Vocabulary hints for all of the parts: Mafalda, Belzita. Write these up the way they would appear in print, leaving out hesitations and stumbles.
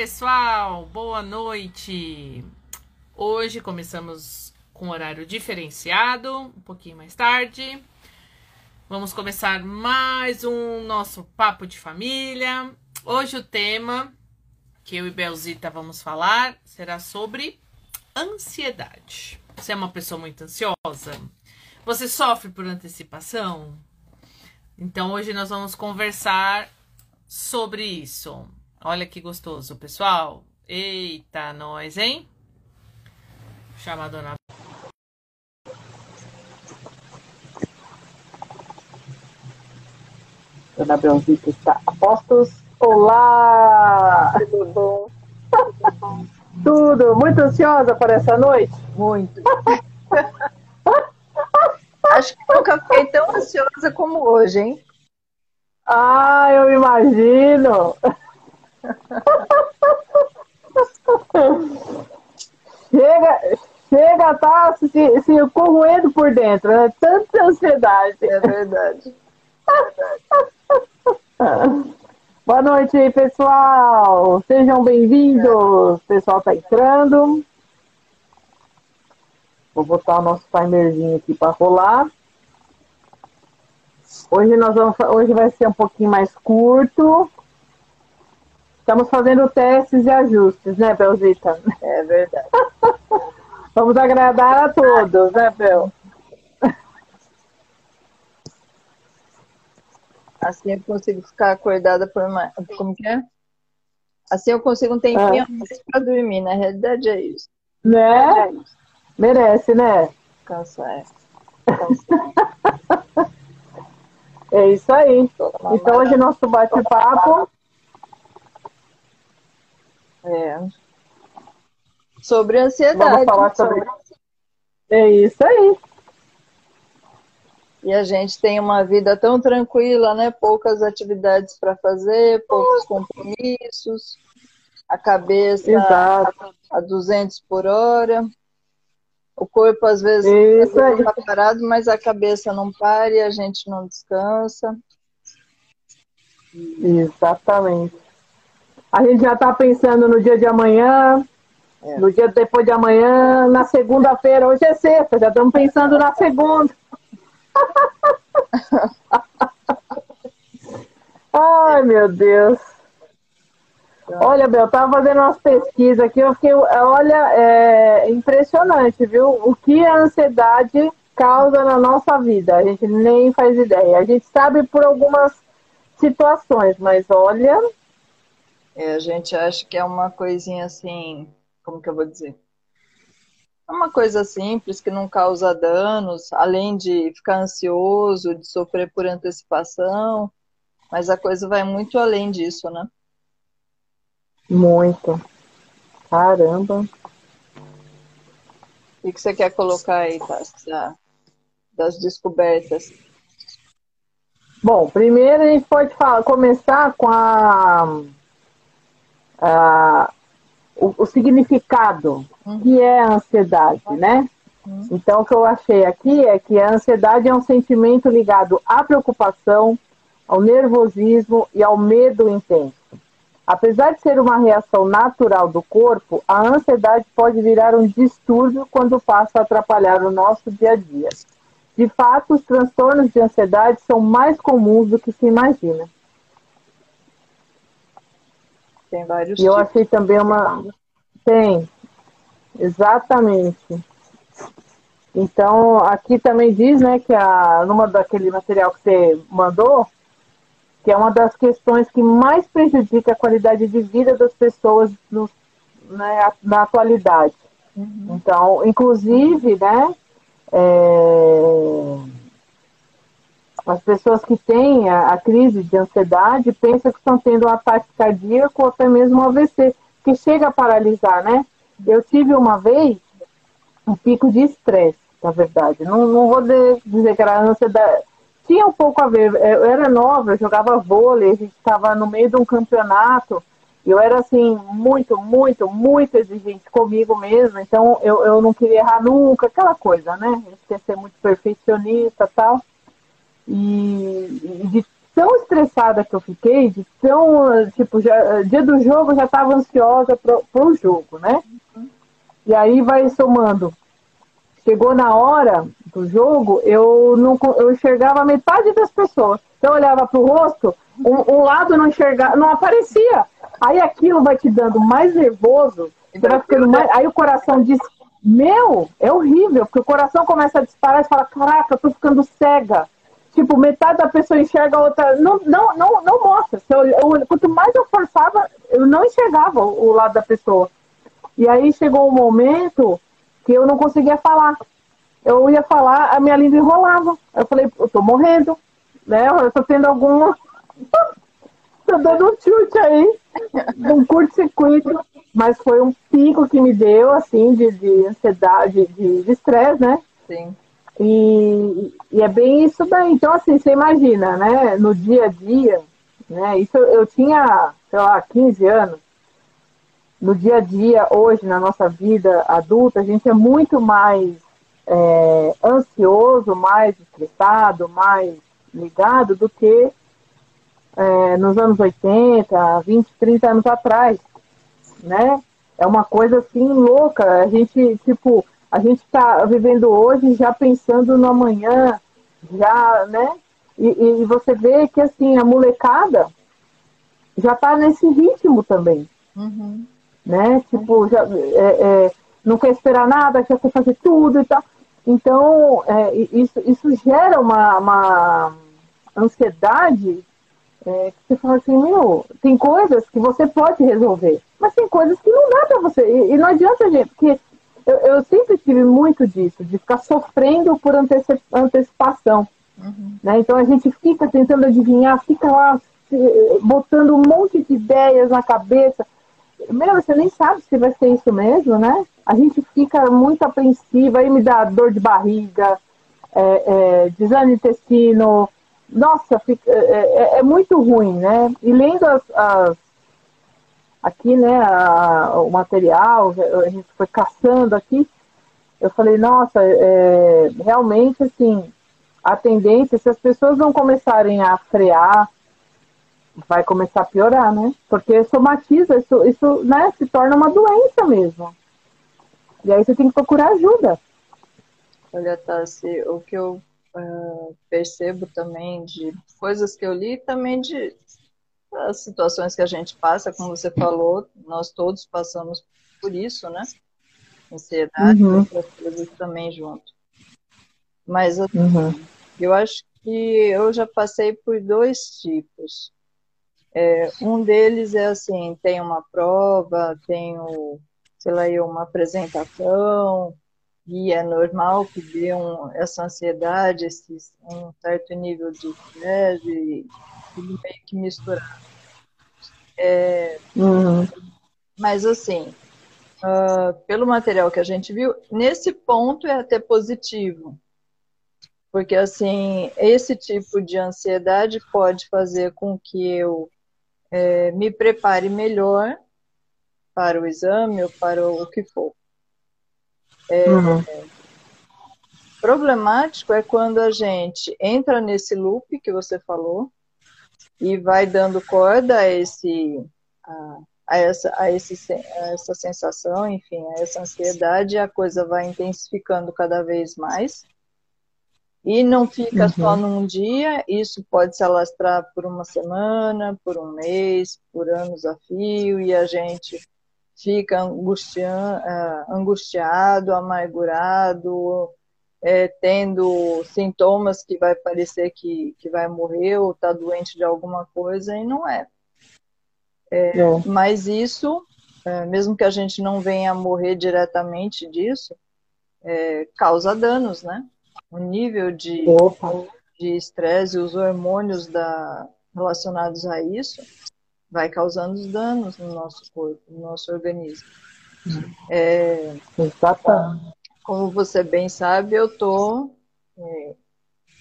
pessoal, boa noite. Hoje começamos com horário diferenciado, um pouquinho mais tarde. Vamos começar mais um nosso papo de família. Hoje o tema que eu e Belzita vamos falar será sobre ansiedade. Você é uma pessoa muito ansiosa? Você sofre por antecipação? Então hoje nós vamos conversar sobre isso. Olha que gostoso, pessoal. Eita, nós, hein? Vou chamar a dona. Dona Belzita está a postos. Olá! Tudo bom? Tudo bom? Tudo. Muito ansiosa por essa noite? Muito. Acho que nunca fiquei tão ansiosa como hoje, hein? Ah, eu imagino! Chega a estar se corroendo por dentro, né? Tanta ansiedade. É verdade. Boa noite, pessoal. Sejam bem-vindos. O pessoal tá entrando. Vou botar o nosso timerzinho aqui para rolar. Hoje vai ser um pouquinho mais curto. Estamos fazendo testes e ajustes, né, Belzita? É verdade. Vamos agradar a todos, né, Bel? Assim eu consigo ficar acordada por mais... Como que é? Assim eu consigo um tempinho mais para dormir. Na realidade é isso. Né? É isso. Merece, né? Cansar. É isso aí. Então hoje nosso bate-papo é sobre ansiedade. Vamos falar sobre... É isso aí. E a gente tem uma vida tão tranquila, né? Poucas atividades para fazer, poucos compromissos, a cabeça a 200 por hora, o corpo às vezes está parado, mas a cabeça não para e a gente não descansa. Exatamente. A gente já está pensando no dia de amanhã, no dia depois de amanhã, na segunda-feira. Hoje é sexta, já estamos pensando na segunda. Ai, meu Deus. Olha, Bel, estava fazendo umas pesquisas aqui, eu fiquei, olha, é impressionante, viu? O que a ansiedade causa na nossa vida, a gente nem faz ideia. A gente sabe por algumas situações, mas olha... É, a gente acha que é uma coisinha assim, como que eu vou dizer? É uma coisa simples, que não causa danos, além de ficar ansioso, de sofrer por antecipação, mas a coisa vai muito além disso, né? Muito. Caramba. O que você quer colocar aí, Tássia, das descobertas? Bom, primeiro a gente pode começar com o significado que é a ansiedade, né? Então, o que eu achei aqui é que a ansiedade é um sentimento ligado à preocupação, ao nervosismo e ao medo intenso. Apesar de ser uma reação natural do corpo, a ansiedade pode virar um distúrbio quando passa a atrapalhar o nosso dia a dia. De fato, os transtornos de ansiedade são mais comuns do que se imagina. Tem vários tipos. E eu achei também uma... Tem, exatamente. Então, aqui também diz, né, que numa daquele material que você mandou, que é uma das questões que mais prejudica a qualidade de vida das pessoas na atualidade. Uhum. Então, inclusive, né, as pessoas que têm a crise de ansiedade pensam que estão tendo um ataque cardíaco ou até mesmo um AVC, que chega a paralisar, né? Eu tive uma vez um pico de estresse, na verdade. Não vou dizer que era ansiedade. Tinha um pouco a ver. Eu era nova, eu jogava vôlei, a gente estava no meio de um campeonato. Eu era, assim, muito, muito, muito exigente comigo mesma. Então, eu não queria errar nunca, aquela coisa, né? Eu queria ser muito perfeccionista e tal. E de tão estressada que eu fiquei, de tão, tipo, já, dia do jogo eu já estava ansiosa pro jogo, né? Uhum. E aí vai somando. Chegou na hora do jogo, eu enxergava metade das pessoas. Então eu olhava pro rosto, um lado não enxergava, não aparecia. Aí aquilo vai te dando mais nervoso, você vai ficando mais... Aí o coração diz, meu, é horrível, porque o coração começa a disparar e fala, caraca, eu tô ficando cega. Tipo, metade da pessoa enxerga, a outra... Não mostra. Quanto mais eu forçava, eu não enxergava o lado da pessoa. E aí chegou um momento que eu não conseguia falar. Eu ia falar, a minha língua enrolava. Eu falei, eu tô morrendo, né? Eu tô tendo algum... tô dando um chute aí, um curto-circuito. Mas foi um pico que me deu, assim, de ansiedade, de estresse, né? Sim. E é bem isso daí. Então, assim, você imagina, né? No dia a dia, né? Isso eu tinha, sei lá, 15 anos. No dia a dia, hoje, na nossa vida adulta, a gente é muito mais ansioso, mais estressado, mais ligado do que nos anos 80, 20, 30 anos atrás, né? É uma coisa, assim, louca. A gente, tipo... A gente está vivendo hoje já pensando no amanhã, já, né? E você vê que, assim, a molecada já está nesse ritmo também, uhum. Né? Tipo, já, não quer esperar nada, já quer fazer tudo e tal. Então, isso gera uma ansiedade que você fala assim, meu, tem coisas que você pode resolver, mas tem coisas que não dá para você. E não adianta, gente, porque... Eu sempre tive muito disso, de ficar sofrendo por antecipação. Uhum. Né? Então a gente fica tentando adivinhar, fica lá botando um monte de ideias na cabeça. Meu, você nem sabe se vai ser isso mesmo, né? A gente fica muito apreensiva, aí me dá dor de barriga, desânimo intestino. Nossa, é muito ruim, né? E lendo aqui, né, o material, a gente foi caçando aqui, eu falei, nossa, realmente, assim, a tendência, se as pessoas não começarem a frear, vai começar a piorar, né? Porque somatiza, isso né, se torna uma doença mesmo. E aí você tem que procurar ajuda. Olha, Tassi, o que eu percebo também de coisas que eu li, também de... As situações que a gente passa, como você falou, nós todos passamos por isso, né? Ansiedade, uhum. Outras coisas também junto. Mas uhum. Eu acho que eu já passei por dois tipos. Um deles é assim, tem uma prova, tenho, sei lá, uma apresentação, e é normal que dê essa ansiedade, um certo nível de estresse, tudo meio que misturado. Uhum. Mas assim, pelo material que a gente viu, nesse ponto é até positivo. Porque assim, esse tipo de ansiedade pode fazer com que eu me prepare melhor para o exame ou para o que for. Uhum. Problemático é quando a gente entra nesse loop que você falou e vai dando corda a essa sensação, enfim, a essa ansiedade, a coisa vai intensificando cada vez mais e não fica uhum. Só num dia, isso pode se alastrar por uma semana, por um mês, por anos a fio, e a gente fica angustiado, amargurado, tendo sintomas que vai parecer que vai morrer ou está doente de alguma coisa, e não é. Mas isso, mesmo que a gente não venha a morrer diretamente disso, causa danos, né? O nível de estresse e os hormônios relacionados a isso vai causando os danos no nosso corpo, no nosso organismo. Como você bem sabe, eu estou,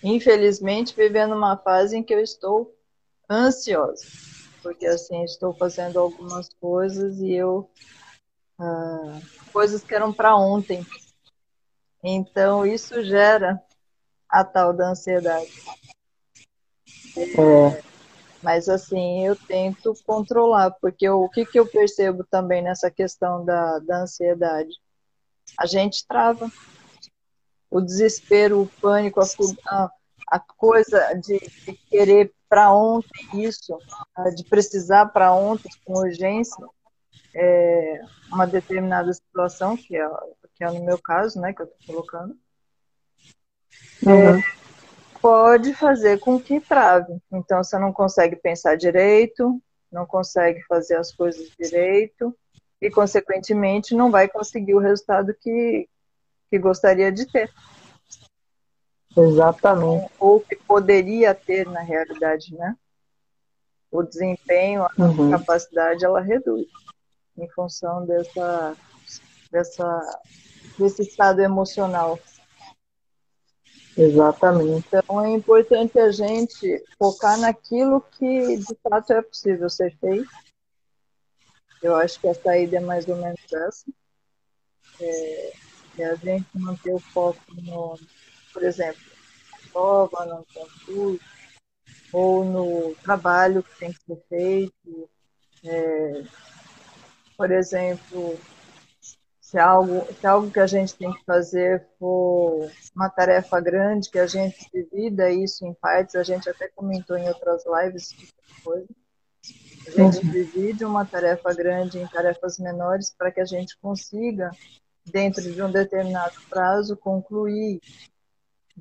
infelizmente, vivendo uma fase em que eu estou ansiosa. Porque, assim, estou fazendo algumas coisas e eu... coisas que eram para ontem. Então, isso gera a tal da ansiedade. É. Mas assim, eu tento controlar, porque o que eu percebo também nessa questão da ansiedade? A gente trava. O desespero, o pânico, a coisa de querer para ontem isso, de precisar para ontem com urgência, uma determinada situação, que é no meu caso, né, que eu estou colocando, uhum, pode fazer com que trave. Então, você não consegue pensar direito, não consegue fazer as coisas direito e, consequentemente, não vai conseguir o resultado que gostaria de ter. Exatamente. Ou que poderia ter, na realidade, né? O desempenho, a uhum, capacidade, ela reduz em função desse estado emocional. Exatamente. Então é importante a gente focar naquilo que de fato é possível ser feito. Eu acho que a saída é mais ou menos essa. É a gente manter o foco no, por exemplo, na prova, no concurso, ou no trabalho que tem que ser feito. Por exemplo, se algo que a gente tem que fazer for uma tarefa grande, que a gente divida isso em partes, a gente até comentou em outras lives, coisa. A gente divide uma tarefa grande em tarefas menores para que a gente consiga, dentro de um determinado prazo, concluir.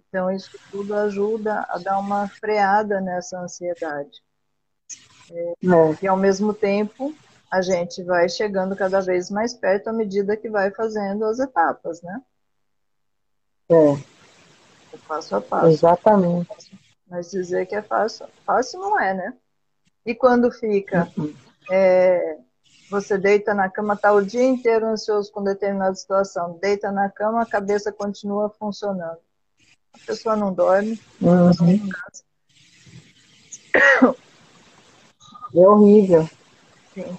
Então, isso tudo ajuda a dar uma freada nessa ansiedade. E, ao mesmo tempo, a gente vai chegando cada vez mais perto à medida que vai fazendo as etapas, né? O passo a passo. Exatamente. Mas dizer que é fácil, fácil não é, né? E quando fica, você deita na cama, tá o dia inteiro ansioso com determinada situação, deita na cama, a cabeça continua funcionando. A pessoa não dorme, uhum, não em casa. É horrível. Sim.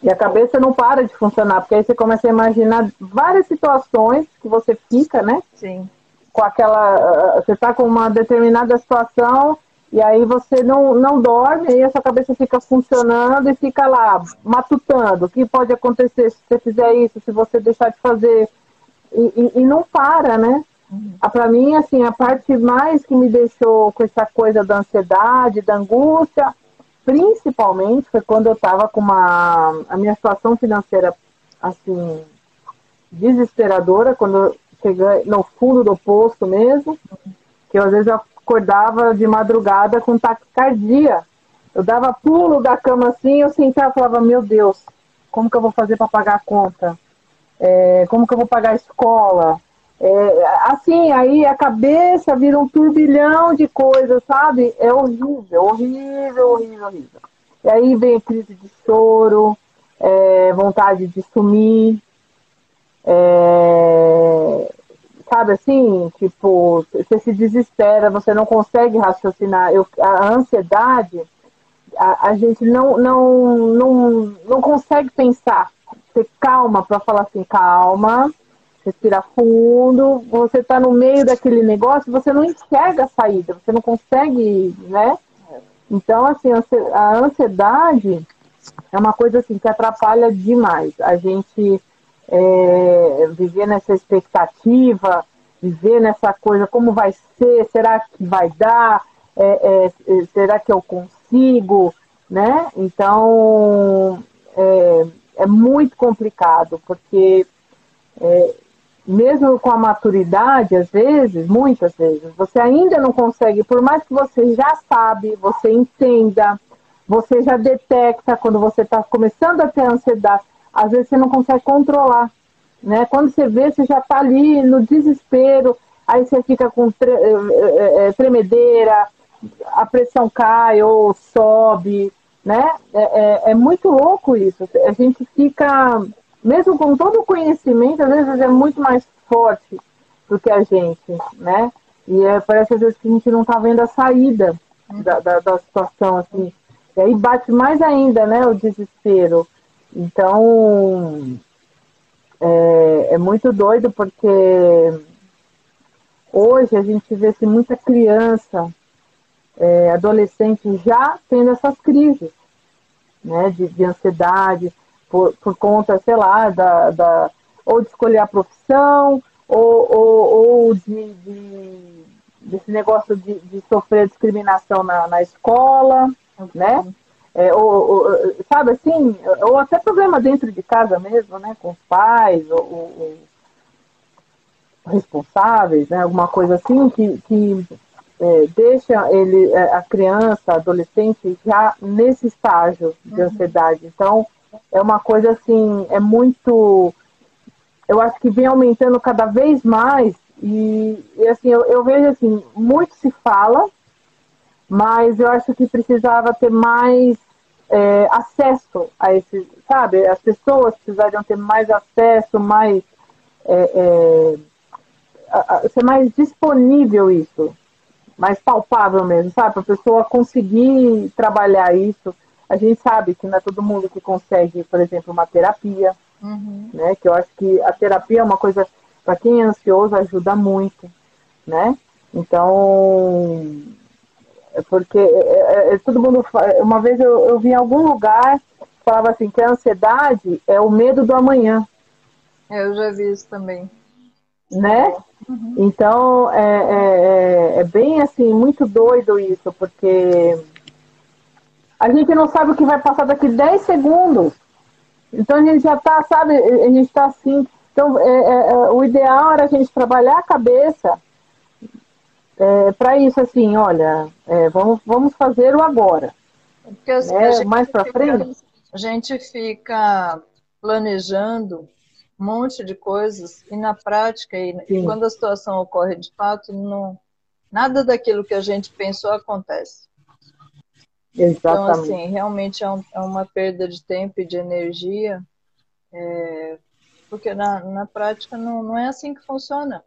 E a cabeça não para de funcionar, porque aí você começa a imaginar várias situações que você fica, né? Sim. Com aquela... Você tá com uma determinada situação e aí você não dorme, e a sua cabeça fica funcionando e fica lá, matutando. O que pode acontecer se você fizer isso, se você deixar de fazer? E não para, né? Uhum. Pra mim, assim, a parte mais que me deixou com essa coisa da ansiedade, da angústia... Principalmente foi quando eu estava com a minha situação financeira, assim, desesperadora, quando eu cheguei no fundo do poço mesmo, que eu, às vezes, eu acordava de madrugada com taquicardia. Eu dava pulo da cama assim, eu sentava e falava, meu Deus, como que eu vou fazer para pagar a conta? Como que eu vou pagar a escola? Assim, aí a cabeça vira um turbilhão de coisas, sabe? É horrível, horrível, horrível, horrível. E aí vem crise de choro, vontade de sumir, sabe, assim, tipo, você se desespera, você não consegue raciocinar. A ansiedade, a gente não consegue pensar, ter calma para falar assim, calma, respira fundo, você está no meio daquele negócio, você não enxerga a saída, você não consegue, né? Então, assim, a ansiedade é uma coisa assim, que atrapalha demais. A gente viver nessa expectativa, viver nessa coisa, como vai ser, será que vai dar, será que eu consigo, né? Então, é muito complicado, porque... mesmo com a maturidade, às vezes, muitas vezes, você ainda não consegue, por mais que você já sabe, você entenda, você já detecta quando você está começando a ter ansiedade, às vezes você não consegue controlar, né? Quando você vê, você já está ali no desespero, aí você fica com tremedeira, a pressão cai ou sobe, né? É muito louco isso, a gente fica... Mesmo com todo o conhecimento, às vezes é muito mais forte do que a gente, né? E parece às vezes que a gente não tá vendo a saída da situação, assim. E aí bate mais ainda, né, o desespero. Então, é muito doido, porque hoje a gente vê assim, muita criança adolescente já tendo essas crises, né, de ansiedade por conta, sei lá, ou de escolher a profissão, ou desse negócio de sofrer discriminação na escola, né? Ou, sabe assim, ou até problema dentro de casa mesmo, né? Com os pais, ou responsáveis, né? Alguma coisa assim que deixa a criança, a adolescente já nesse estágio de ansiedade. Então, é uma coisa assim, é muito... Eu acho que vem aumentando cada vez mais e assim, eu vejo assim, muito se fala, mas eu acho que precisava ter mais acesso a esse, sabe? As pessoas precisariam ter mais acesso, mais ser mais disponível isso, mais palpável mesmo, sabe? Para a pessoa conseguir trabalhar isso. A gente sabe que não é todo mundo que consegue, por exemplo, uma terapia, né? Que eu acho que a terapia é uma coisa, para quem é ansioso, ajuda muito, né? Então... Porque todo mundo... Uma vez eu vi em algum lugar, falava assim, que a ansiedade é o medo do amanhã. Eu já vi isso também. Né? Uhum. Então, é bem assim, muito doido isso, porque a gente não sabe o que vai passar daqui 10 segundos. Então, a gente já tá, sabe, a gente tá assim... Então, o ideal era a gente trabalhar a cabeça... para isso, assim, olha, vamos fazer o agora. Porque, assim, mais para frente. A gente fica planejando um monte de coisas e na prática, e quando a situação ocorre de fato, nada daquilo que a gente pensou acontece. Exatamente. Então, assim, realmente é uma perda de tempo e de energia, porque na prática não é assim que funciona.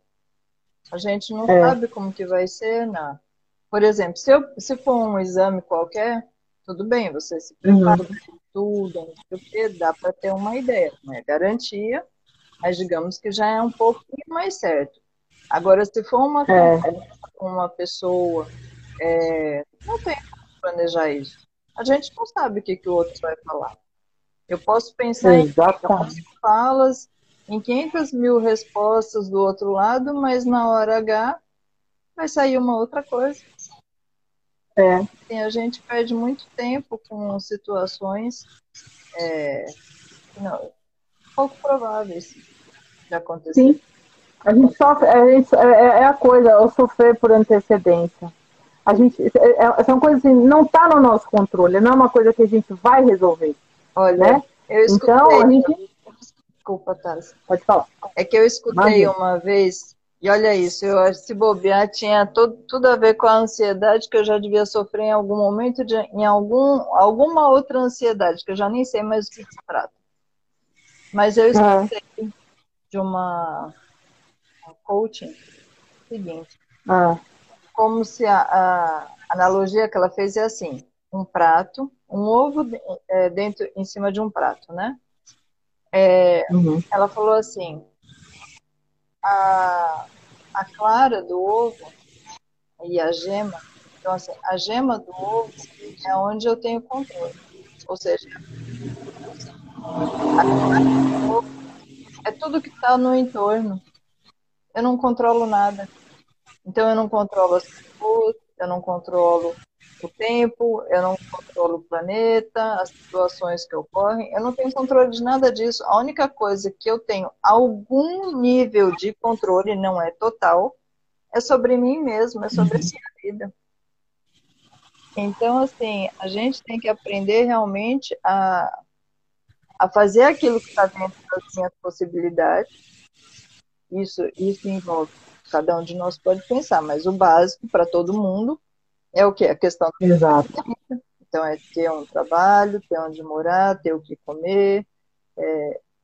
A gente não sabe como que vai ser. Por exemplo, se for um exame qualquer, tudo bem, você se prepara, estuda, não sei o que, dá para ter uma ideia, não é garantia, mas digamos que já é um pouquinho mais certo. Agora, se for uma conversa com uma pessoa, não tem como planejar isso. A gente não sabe o que o outro vai falar. Eu posso pensar em falas, em 500 mil respostas do outro lado, mas na hora H vai sair uma outra coisa. Assim, a gente perde muito tempo com situações pouco prováveis de acontecer. Sim. A gente sofre, é a coisa, eu sofrer por antecedência. A gente, são coisas assim, não está no nosso controle, não é uma coisa que a gente vai resolver. Olha, né? Eu escutei, então, a gente... Desculpa, Thales. Pode falar. É que eu escutei uma vez, e olha isso, eu, se bobear, tinha tudo a ver com a ansiedade que eu já devia sofrer em algum momento, alguma outra ansiedade, que eu já nem sei mais o que se trata. Mas eu escutei de uma coaching o seguinte, como se a analogia que ela fez é assim, um prato, um ovo dentro, em cima de um prato, né? Ela falou assim, a clara do ovo e a gema, então assim, a gema do ovo é onde eu tenho controle, ou seja, a clara do ovo é tudo que está no entorno, eu não controlo nada, então eu não controlo as pessoas, eu não controlo o tempo, eu não controlo o planeta, as situações que ocorrem, eu não tenho controle de nada disso. A única coisa que eu tenho algum nível de controle, não é total, é sobre mim mesmo, é sobre a minha vida. Então, assim, a gente tem que aprender realmente a fazer aquilo que está dentro das minhas possibilidades. Isso envolve, cada um de nós pode pensar, mas o básico para todo mundo é o que? A questão da vida. Então, é ter um trabalho, ter onde morar, ter o que comer.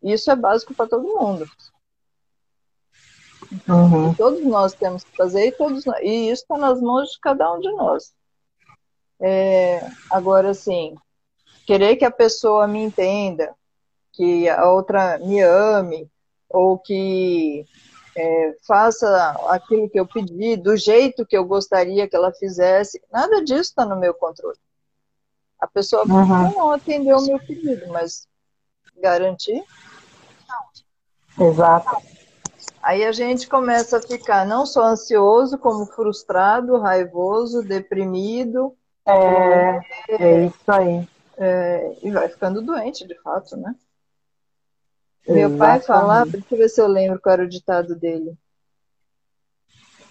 Isso é básico para todo mundo. E todos nós temos que fazer, e isso está nas mãos de cada um de nós. Agora, assim, querer que a pessoa me entenda, que a outra me ame, ou que faça aquilo que eu pedi, do jeito que eu gostaria que ela fizesse. Nada disso está no meu controle. A pessoa não atendeu o meu pedido, mas garantir? Não. Exato. Aí a gente começa a ficar não só ansioso, como frustrado, raivoso, deprimido. É isso aí. E vai ficando doente, de fato, né? Exatamente. Meu pai falava, deixa eu ver se eu lembro qual era o ditado dele.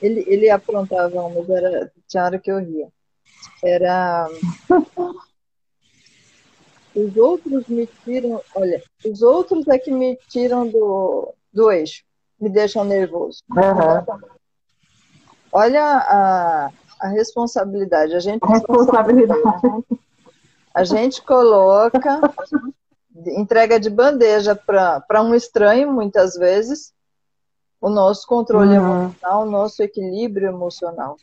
Ele aprontava uma, mas era, tinha hora que eu ria. Era... Os outros me tiram... Olha, os outros é que me tiram do eixo. Me deixam nervoso. Uhum. Olha a responsabilidade. A gente coloca... Entrega de bandeja para um estranho, muitas vezes, o nosso controle emocional, o nosso equilíbrio emocional.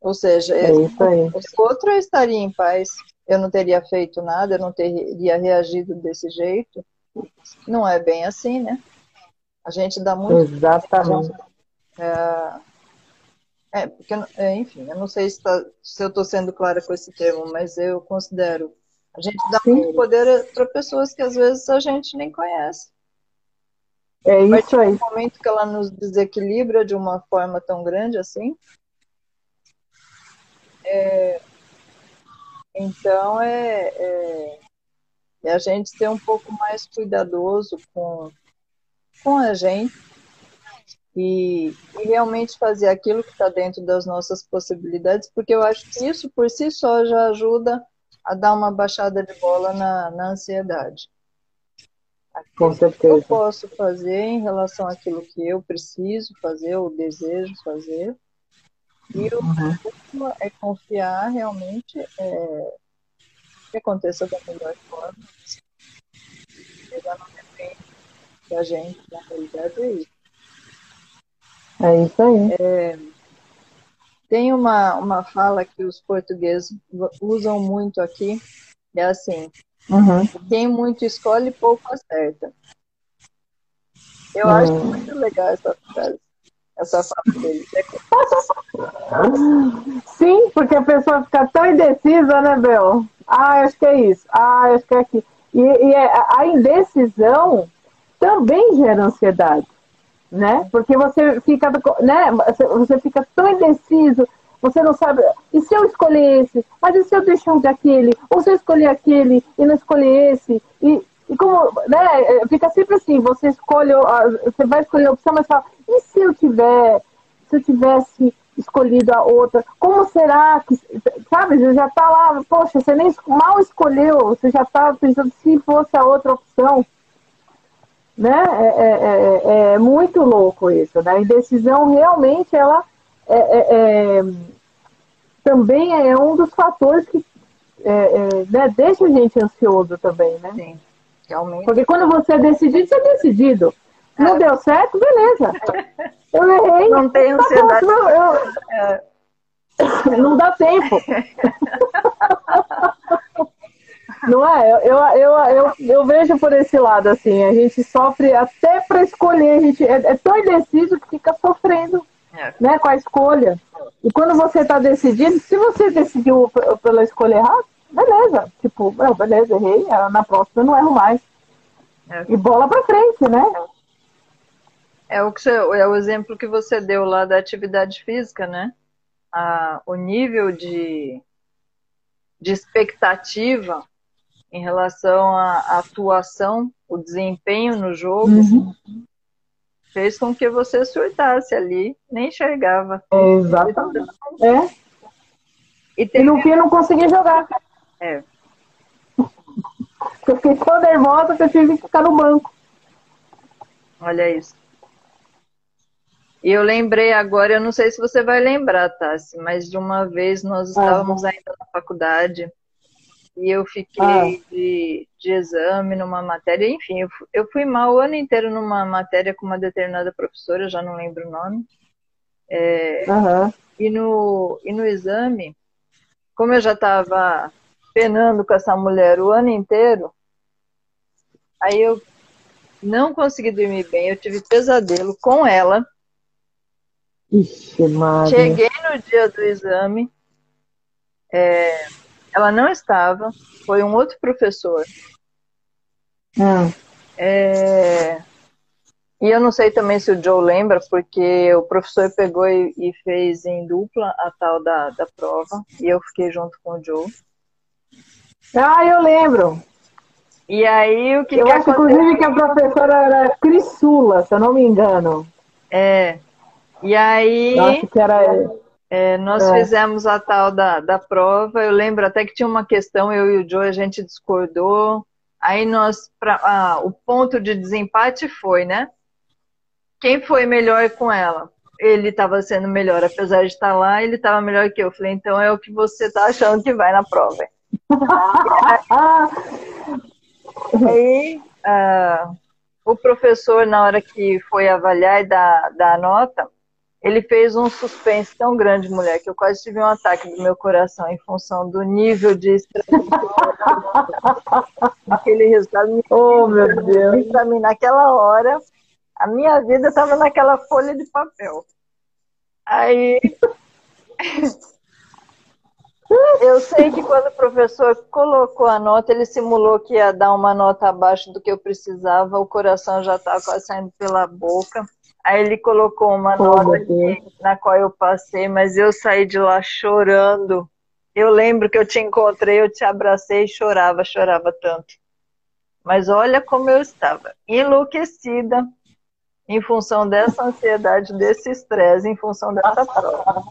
Ou seja, o outro estaria em paz, eu não teria feito nada, eu não teria reagido desse jeito. Não é bem assim, né? A gente dá muito... Exatamente. Porque, enfim, eu não sei se eu estou sendo clara com esse termo, mas eu considero... A gente dá muito poder para pessoas que às vezes a gente nem conhece. É isso aí. No momento que ela nos desequilibra de uma forma tão grande assim. Então é a gente ser um pouco mais cuidadoso com a gente e realmente fazer aquilo que está dentro das nossas possibilidades, porque eu acho que isso por si só já ajuda a dar uma baixada de bola na ansiedade. Com certeza. O que eu posso fazer em relação àquilo que eu preciso fazer, ou desejo fazer. E o é confiar realmente que aconteça da melhor forma. Já não depende da gente, na realidade é isso. É isso aí. Tem uma fala que os portugueses usam muito aqui, é assim, quem muito escolhe, pouco acerta. Eu acho muito legal essa frase, essa fala dele. Sim, porque a pessoa fica tão indecisa, né, Bel? Ah, acho que é isso, ah, acho que é aqui. E a indecisão também gera ansiedade. Né? Porque você fica, né? Você fica tão indeciso, você não sabe, e se eu escolher esse? Mas e se eu deixar um daquele? Ou se eu escolher aquele e não escolher esse? E como, né? Fica sempre assim, você escolhe, você vai escolher a opção, mas fala, e se eu tivesse escolhido a outra, como será que, sabe, você já tá lá, poxa, você nem mal escolheu, você já tá pensando se fosse a outra opção. Né? É muito louco isso, né? A indecisão realmente ela também é um dos fatores que né? Deixa a gente ansioso também, né? Sim, realmente. Porque quando você é decidido, você é decidido. Não deu certo, beleza. Eu errei. Não tem ansiedade. Não dá tempo. Não é? Eu vejo por esse lado, assim, a gente sofre até para escolher, a gente é tão indeciso que fica sofrendo, né, com a escolha. E quando você está decidindo, se você decidiu pela escolha errada, beleza, tipo, beleza, errei, na próxima eu não erro mais. E bola para frente, né? É o exemplo que você deu lá da atividade física, né? O nível de expectativa em relação à atuação, o desempenho no jogo, fez com que você surtasse ali, nem enxergava. Exatamente. E no fim eu não conseguia jogar. Eu fiquei tão nervosa que eu tive que ficar no banco. Olha isso. E eu lembrei agora, eu não sei se você vai lembrar, Tassi, mas de uma vez nós estávamos ainda na faculdade... E eu fiquei de exame numa matéria, enfim, eu fui mal o ano inteiro numa matéria com uma determinada professora, já não lembro o nome. E no exame, como eu já estava penando com essa mulher o ano inteiro, aí eu Não consegui dormir bem, eu tive pesadelo com ela. Ixi, Maria. Cheguei no dia do exame, ela não estava, foi um outro professor. E eu não sei também se o Joe lembra, porque o professor pegou e fez em dupla a tal da prova, e eu fiquei junto com o Joe. Ah, eu lembro! E aí, o que eu acho, inclusive, que a professora era Crissula, se eu não me engano. E aí, acho que era... nós fizemos a tal da prova. Eu lembro até que tinha uma questão, eu e o Joe, a gente discordou. Aí nós, o ponto de desempate foi, né? Quem foi melhor com ela? Ele estava sendo melhor, apesar de estar lá, ele estava melhor que eu. Falei, então é o que você está achando que vai na prova. Aí, o professor, na hora que foi avaliar e dar a nota, ele fez um suspense tão grande, mulher, que eu quase tive um ataque do meu coração em função do nível de estranho. Aquele resultado me... Oh, meu Deus! Pra mim, naquela hora, a minha vida estava naquela folha de papel. Aí... Eu sei que quando o professor colocou a nota, ele simulou que ia dar uma nota abaixo do que eu precisava, o coração já estava quase saindo pela boca. Aí ele colocou uma nota na qual eu passei, mas eu saí de lá chorando. Eu lembro que eu te encontrei, eu te abracei e chorava tanto. Mas olha como eu estava enlouquecida em função dessa ansiedade, desse estresse, em função dessa prova.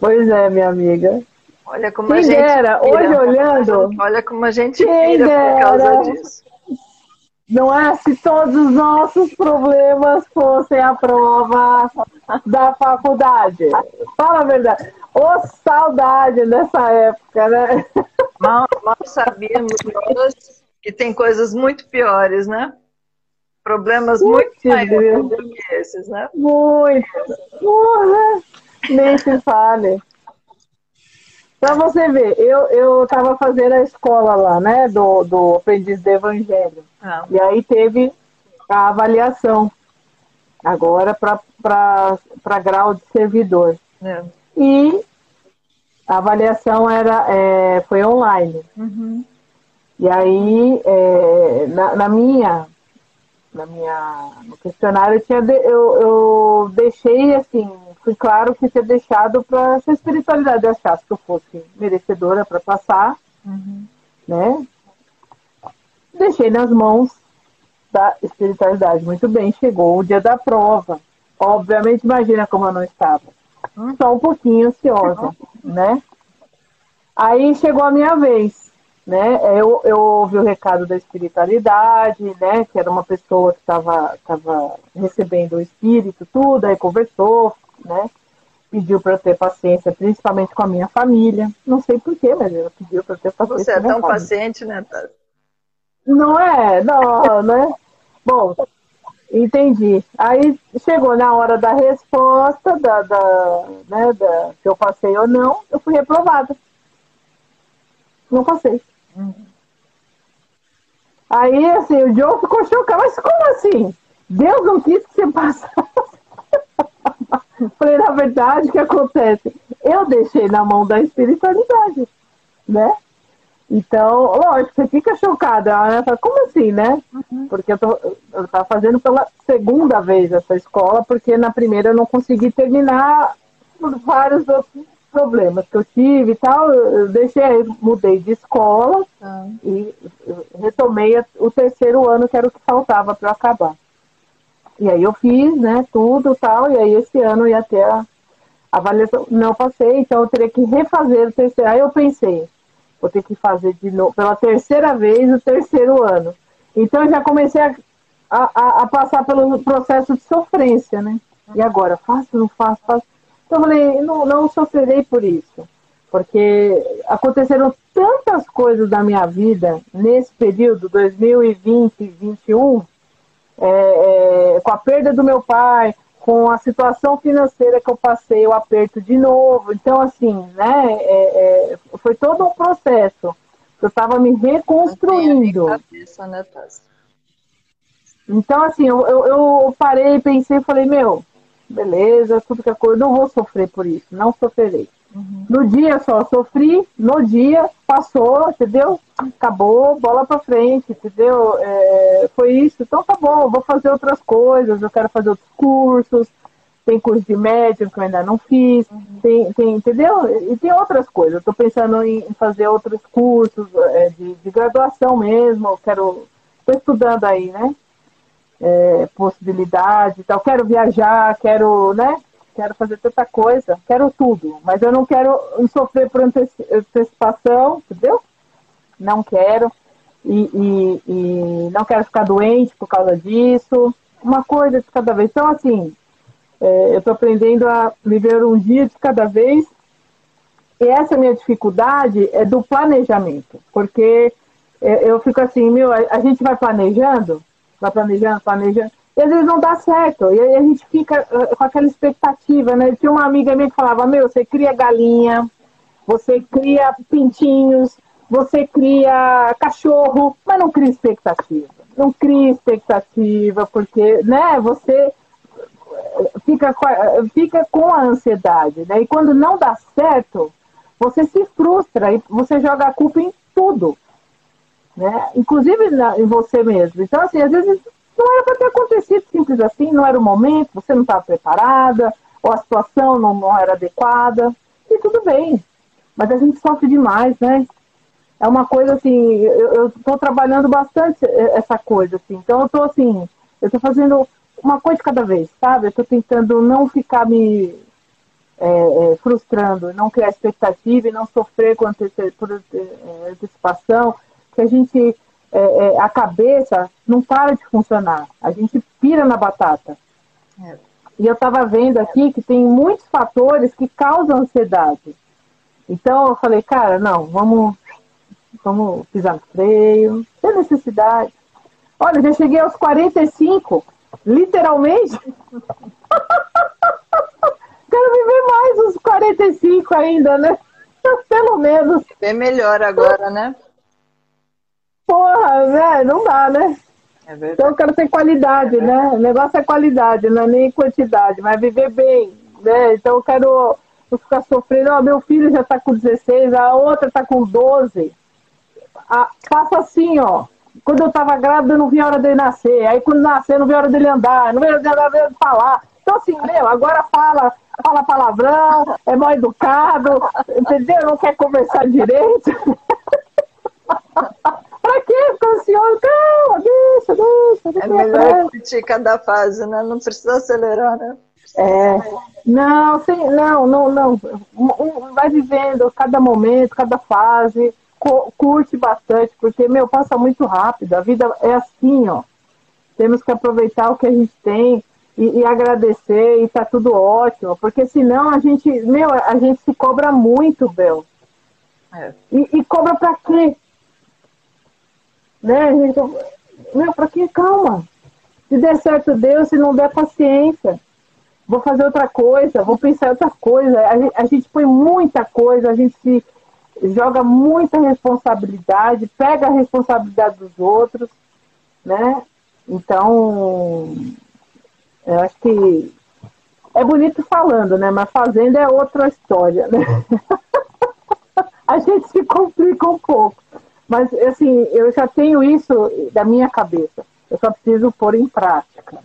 Pois é, minha amiga. Olha como a gente vira, hoje olhando. Olha como a gente vira por causa disso. Não é? Se todos os nossos problemas fossem a prova da faculdade. Fala a verdade. Ô, saudade dessa época, né? Mal sabíamos que tem coisas muito piores, né? Problemas muito maiores do que esses, né? Muito. Porra. Nem se fale. Pra você ver, eu tava fazendo a escola lá, né, do aprendiz do evangelho. E aí teve a avaliação, agora para grau de servidor. E a avaliação foi online. E aí, no questionário, eu deixei assim... Fui claro que ter deixado para se a espiritualidade achasse que eu fosse merecedora para passar, né? Deixei nas mãos da espiritualidade. Muito bem, chegou o dia da prova. Obviamente, imagina como eu não estava. Só um pouquinho ansiosa, né? Aí chegou a minha vez, né? Eu ouvi o recado da espiritualidade, né? Que era uma pessoa que estava recebendo o espírito, tudo, aí conversou, né? Pediu para eu ter paciência, principalmente com a minha família. Não sei porquê, mas ela pediu para eu ter paciência. Você é tão paciente, né, Tati? Não é? Não, né? Bom, entendi. Aí chegou na hora da resposta, se eu passei ou não, eu fui reprovada. Não passei. Aí, assim, o Joe ficou chocado. Mas como assim? Deus não quis que você passasse. Falei, na verdade, o que acontece? Eu deixei na mão da espiritualidade, né? Então, lógico, você fica chocada. Ela fala, como assim, né? Porque eu tava fazendo pela segunda vez essa escola, porque na primeira eu não consegui terminar por vários outros problemas que eu tive e tal. Eu mudei de escola e retomei o terceiro ano, que era o que faltava para eu acabar. E aí eu fiz, né, tudo e tal, e aí esse ano ia ter a avaliação, não passei, então eu teria que refazer o terceiro. Aí eu pensei, vou ter que fazer de novo, pela terceira vez, o terceiro ano. Então eu já comecei a passar pelo processo de sofrência, né? E agora, faço, não faço, faço. Então eu falei, não sofrerei por isso, porque aconteceram tantas coisas da minha vida nesse período, 2020 e 2021, com a perda do meu pai, com a situação financeira que eu passei, o aperto de novo. Então, assim, né, foi todo um processo. Eu estava me reconstruindo. Então, assim, eu parei, pensei, falei, meu, beleza, tudo que aconteceu, eu não vou sofrer por isso, não sofrerei. Uhum. No dia só, sofri, no dia, passou, entendeu? Acabou, bola pra frente, entendeu? É, foi isso, então tá bom, vou fazer outras coisas, eu quero fazer outros cursos, tem curso de médium que eu ainda não fiz, uhum. tem, entendeu? E tem outras coisas, eu tô pensando em fazer outros cursos de graduação mesmo, eu quero, tô estudando aí, né? Possibilidade e tal, quero viajar, quero, né? Quero fazer tanta coisa, quero tudo, mas eu não quero sofrer por antecipação, entendeu? Não quero, e não quero ficar doente por causa disso, uma coisa de cada vez. Então, assim, eu tô aprendendo a viver um dia de cada vez, e essa minha dificuldade é do planejamento, porque eu fico assim, meu, a gente vai planejando, planejando, e às vezes não dá certo, e aí a gente fica com aquela expectativa, né? Tinha uma amiga minha que falava, meu, você cria galinha, você cria pintinhos, você cria cachorro, mas não cria expectativa, não cria expectativa, porque, né, você fica com a ansiedade, né? E quando não dá certo, você se frustra e você joga a culpa em tudo, né? Inclusive em você mesmo. Então, assim, às vezes não era para ter acontecido, simples assim, não era o momento, você não estava preparada, ou a situação não era adequada, e tudo bem. Mas a gente sofre demais, né? É uma coisa assim, eu estou trabalhando bastante essa coisa, assim. Então eu estou assim, eu estou fazendo uma coisa de cada vez, sabe? Eu estou tentando não ficar me frustrando, não criar expectativa e não sofrer com antecipação, que a gente, a cabeça não para de funcionar, a gente pira na batata. É. E eu estava vendo aqui que tem muitos fatores que causam ansiedade. Então eu falei, cara, não, vamos pisar no freio, sem necessidade. Olha, já cheguei aos 45, literalmente. Quero viver mais uns 45 ainda, né? Pelo menos. É melhor agora, né? Porra, né? Não dá, né? É verdade. Então eu quero ter qualidade, né? O negócio é qualidade, não é nem quantidade, mas viver bem, né? Então eu quero ficar sofrendo. Oh, meu filho já tá com 16, a outra tá com 12. Passa assim, ó. Quando eu tava grávida, eu não vi a hora dele nascer. Aí quando nascer, eu não vi a hora dele andar. Não vi a hora dele falar. Então assim, meu, agora fala palavrão, é mal educado, entendeu? Não quer conversar direito. Pra quê? Fica ansioso? Calma, deixa. É melhor curtir cada fase, né? Não precisa acelerar, né? É. Não. Vai vivendo cada momento, cada fase. Curte bastante, porque, meu, passa muito rápido. A vida é assim, ó. Temos que aproveitar o que a gente tem e agradecer, e tá tudo ótimo. Porque senão a gente, meu, a gente se cobra muito, Bel. É. E cobra pra quê? Né, gente? Meu, pra que? Calma. Se der certo, Deus, se não der, paciência. Vou fazer outra coisa, vou pensar outra coisa. A gente põe muita coisa, a gente se joga muita responsabilidade, pega a responsabilidade dos outros, né? Então, eu acho que é bonito falando, né? Mas fazendo é outra história, né? A gente se complica um pouco. Mas, assim, eu já tenho isso da minha cabeça. Eu só preciso pôr em prática.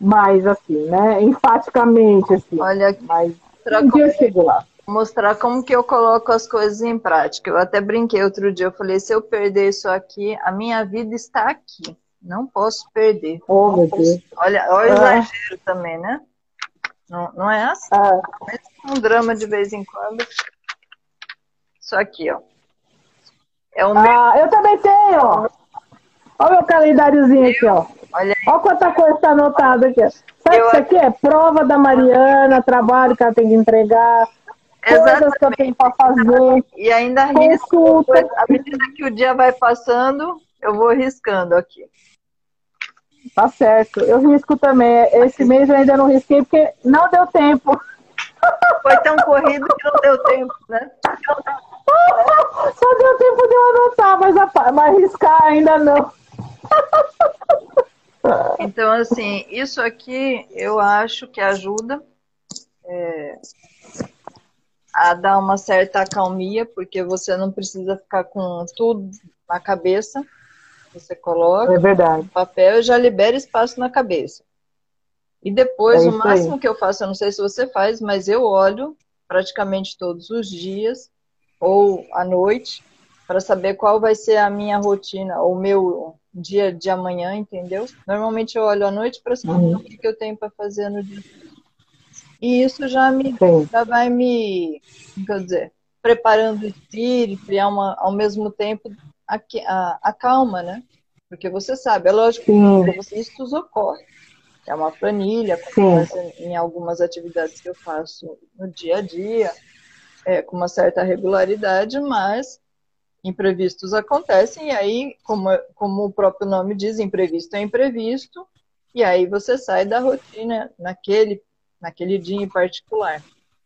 Mas, assim, né? Enfaticamente, assim. Olha, mas um dia eu chego lá. Mostrar como que eu coloco as coisas em prática. Eu até brinquei outro dia. Eu falei, se eu perder isso aqui, a minha vida está aqui. Não posso perder. Oh, meu Deus. Olha o exagero também, né? Não é assim? Ah. Mas é um drama de vez em quando. Isso aqui, ó. É o eu também tenho, ó. Olha o meu calendáriozinho aqui, ó. Olha aí. Olha quanta coisa está anotada aqui. Sabe o que isso aqui é? Prova da Mariana, trabalho que ela tem que entregar, coisas que eu tenho para fazer. E ainda risco. À medida que o dia vai passando, eu vou riscando aqui. Tá certo. Eu risco também. Esse mês eu ainda não risquei porque não deu tempo. Foi tão corrido que não deu tempo, né? Só deu tempo de eu anotar, mas arriscar ainda não. Então, assim, isso aqui eu acho que ajuda a dar uma certa acalmia, porque você não precisa ficar com tudo na cabeça. Você coloca no papel e já libera espaço na cabeça. E depois, o máximo que eu faço, eu não sei se você faz, mas eu olho praticamente todos os dias ou à noite para saber qual vai ser a minha rotina, o meu dia de amanhã, entendeu? Normalmente eu olho à noite para saber o que eu tenho para fazer no dia. E isso já me já vai me, quer dizer, preparando o espírito e ao mesmo tempo a calma, né? Porque você sabe, é lógico que isso ocorre. É uma planilha, acontece em algumas atividades que eu faço no dia a dia, com uma certa regularidade, mas imprevistos acontecem, e aí, como o próprio nome diz, imprevisto é imprevisto, e aí você sai da rotina naquele dia em particular.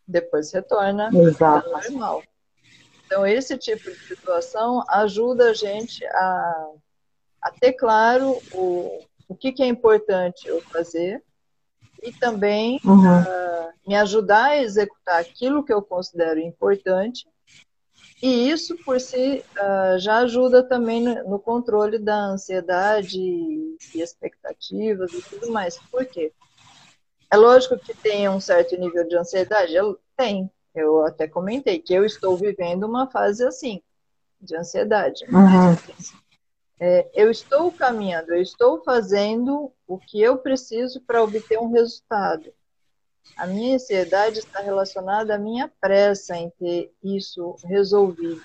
Depois retorna ao normal. Então, esse tipo de situação ajuda a gente a ter claro o que é importante eu fazer e também me ajudar a executar aquilo que eu considero importante. E isso, por si, já ajuda também no controle da ansiedade e expectativas e tudo mais. Por quê? É lógico que tem um certo nível de ansiedade. Eu até comentei que eu estou vivendo uma fase assim, de ansiedade. Mas, eu estou caminhando, eu estou fazendo o que eu preciso para obter um resultado. A minha ansiedade está relacionada à minha pressa em ter isso resolvido.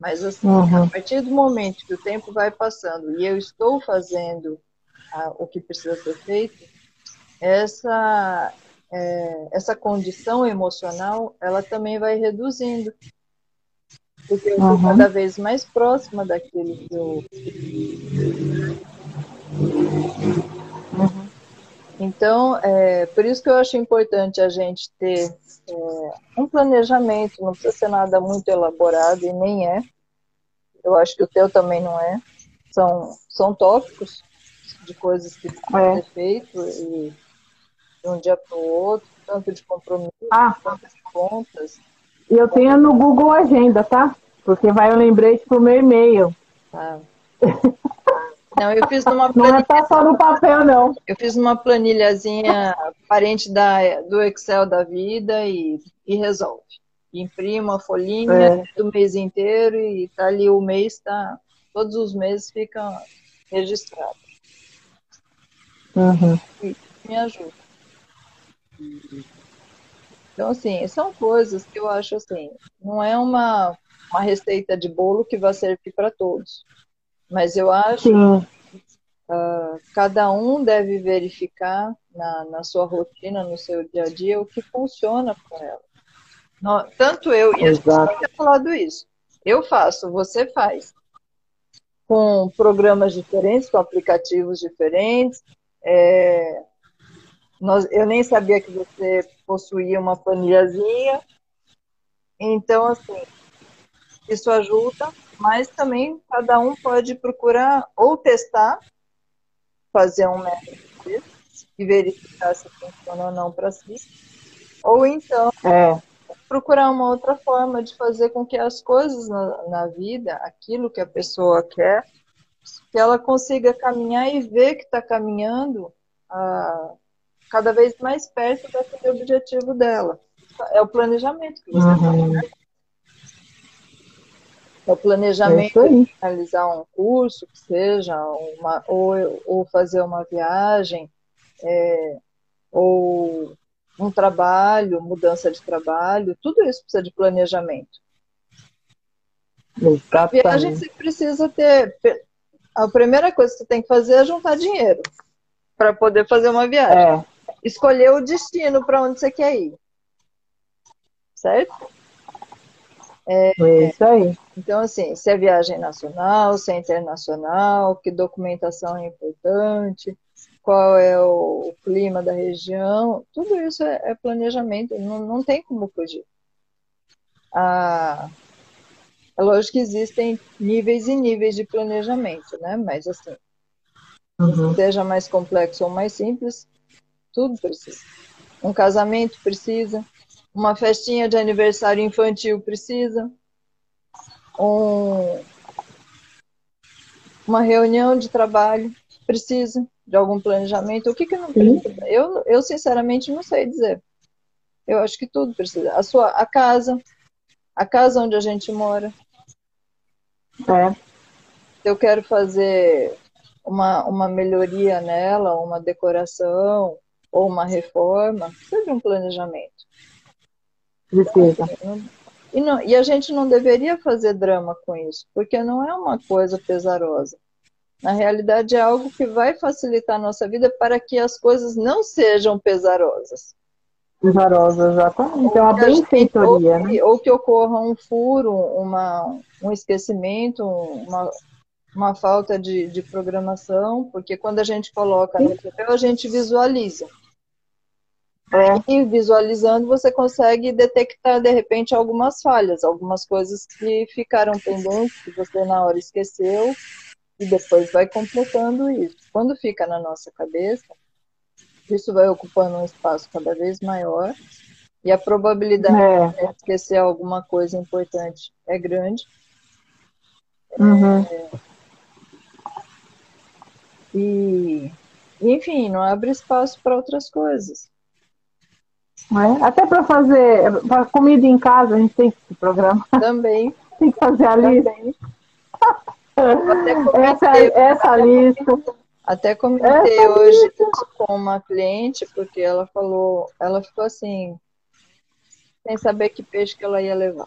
Mas assim, a partir do momento que o tempo vai passando e eu estou fazendo o que precisa ser feito, essa condição emocional, ela também vai reduzindo. Porque eu estou cada vez mais próxima daquilo que eu... Então, por isso que eu acho importante a gente ter um planejamento, não precisa ser nada muito elaborado, e nem é. Eu acho que o teu também não é. São tópicos de coisas que podem ser feitas, e de um dia para o outro, tanto de compromisso, tanto de contas. E eu tenho no Google Agenda, tá? Porque vai o lembrete pro meu e-mail. Tá. Não, eu fiz numa planilha... Não é tá só no papel, não. Eu fiz uma planilhazinha parente do Excel da vida e resolve. Imprimo uma folhinha do mês inteiro e tá ali o mês, tá? Todos os meses ficam registrados. E me ajuda. Então, assim, são coisas que eu acho assim, não é uma receita de bolo que vai servir para todos. Mas eu acho que cada um deve verificar na sua rotina, no seu dia a dia, o que funciona para ela. Tanto eu e a gente tem falado isso. Eu faço, você faz. Com programas diferentes, com aplicativos diferentes. Eu nem sabia que você possuía uma planilhazinha. Então, assim, isso ajuda, mas também cada um pode procurar ou testar, fazer um método e verificar se funciona ou não para si, ou então procurar uma outra forma de fazer com que as coisas na vida, aquilo que a pessoa quer, que ela consiga caminhar e ver que está caminhando cada vez mais perto daquele objetivo dela. É o planejamento que você faz, né? É o planejamento de realizar um curso, que seja, ou fazer uma viagem, ou um trabalho, mudança de trabalho, tudo isso precisa de planejamento. Para viagem você precisa ter... A primeira coisa que você tem que fazer é juntar dinheiro para poder fazer uma viagem. Escolher o destino para onde você quer ir. Certo? É isso aí. Então, assim, se é viagem nacional, se é internacional, que documentação é importante, qual é o clima da região, tudo isso é planejamento, não tem como fugir. É lógico que existem níveis e níveis de planejamento, né? Mas, assim, Seja mais complexo ou mais simples, tudo precisa. Um casamento precisa, uma festinha de aniversário infantil precisa, uma reunião de trabalho precisa de algum planejamento. O que que não precisa? Eu sinceramente não sei dizer. Eu acho que tudo precisa. A casa onde a gente mora. É. Eu quero fazer uma melhoria nela, uma decoração ou uma reforma, precisa de um planejamento. Precisa. E a gente não deveria fazer drama com isso, porque não é uma coisa pesarosa. Na realidade, é algo que vai facilitar a nossa vida para que as coisas não sejam pesarosas. Pesarosas, exatamente. Então, a benfeitoria, né? Ou que ocorra um furo, um esquecimento, uma falta de programação, porque quando a gente coloca no papel, a gente visualiza. É. E visualizando, você consegue detectar, de repente, algumas falhas, algumas coisas que ficaram pendentes, que você na hora esqueceu, e depois vai completando isso. Quando fica na nossa cabeça, isso vai ocupando um espaço cada vez maior, e a probabilidade de esquecer alguma coisa importante é grande. Uhum. Enfim, não abre espaço para outras coisas. É? Até para fazer pra comida em casa, a gente tem que se programar. Também. Tem que fazer a lista. Essa lista. Até comentei hoje com uma cliente, porque ela ficou assim, sem saber que peixe que ela ia levar.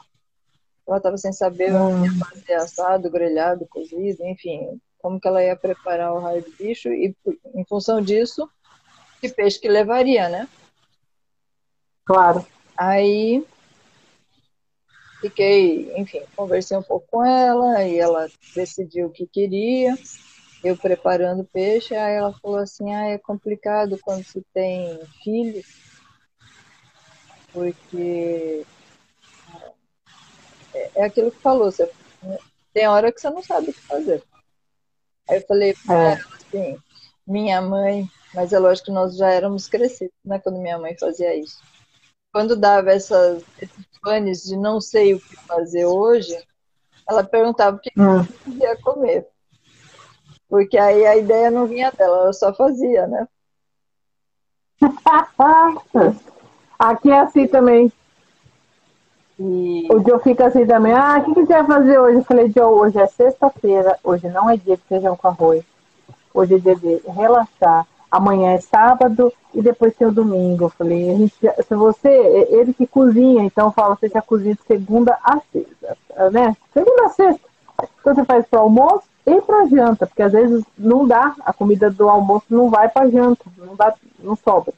Ela estava sem saber se ia fazer assado, grelhado, cozido, enfim, como que ela ia preparar o raio do bicho e, em função disso, que peixe que levaria, né? Claro. Aí, conversei um pouco com ela e ela decidiu o que queria, eu preparando o peixe, aí ela falou assim, é complicado quando se tem filhos, porque é aquilo que falou, tem hora que você não sabe o que fazer. Aí eu falei para ela assim, minha mãe, mas é lógico que nós já éramos crescidos, né, quando minha mãe fazia isso. Quando dava esses planos de não sei o que fazer hoje, ela perguntava o que eu queria comer. Porque aí a ideia não vinha dela, ela só fazia, né? Aqui é assim também. O Joe fica assim também, o que você vai fazer hoje? Eu falei, Joe, hoje é sexta-feira, hoje não é dia de feijão com arroz. Hoje é dia de relaxar. Amanhã é sábado e depois tem o domingo. Eu falei, ele que cozinha, então eu falo, você já cozinha de segunda a sexta, né? Segunda a sexta. Então você faz para o almoço e para janta, porque às vezes não dá, a comida do almoço não vai para janta, não dá, não sobra.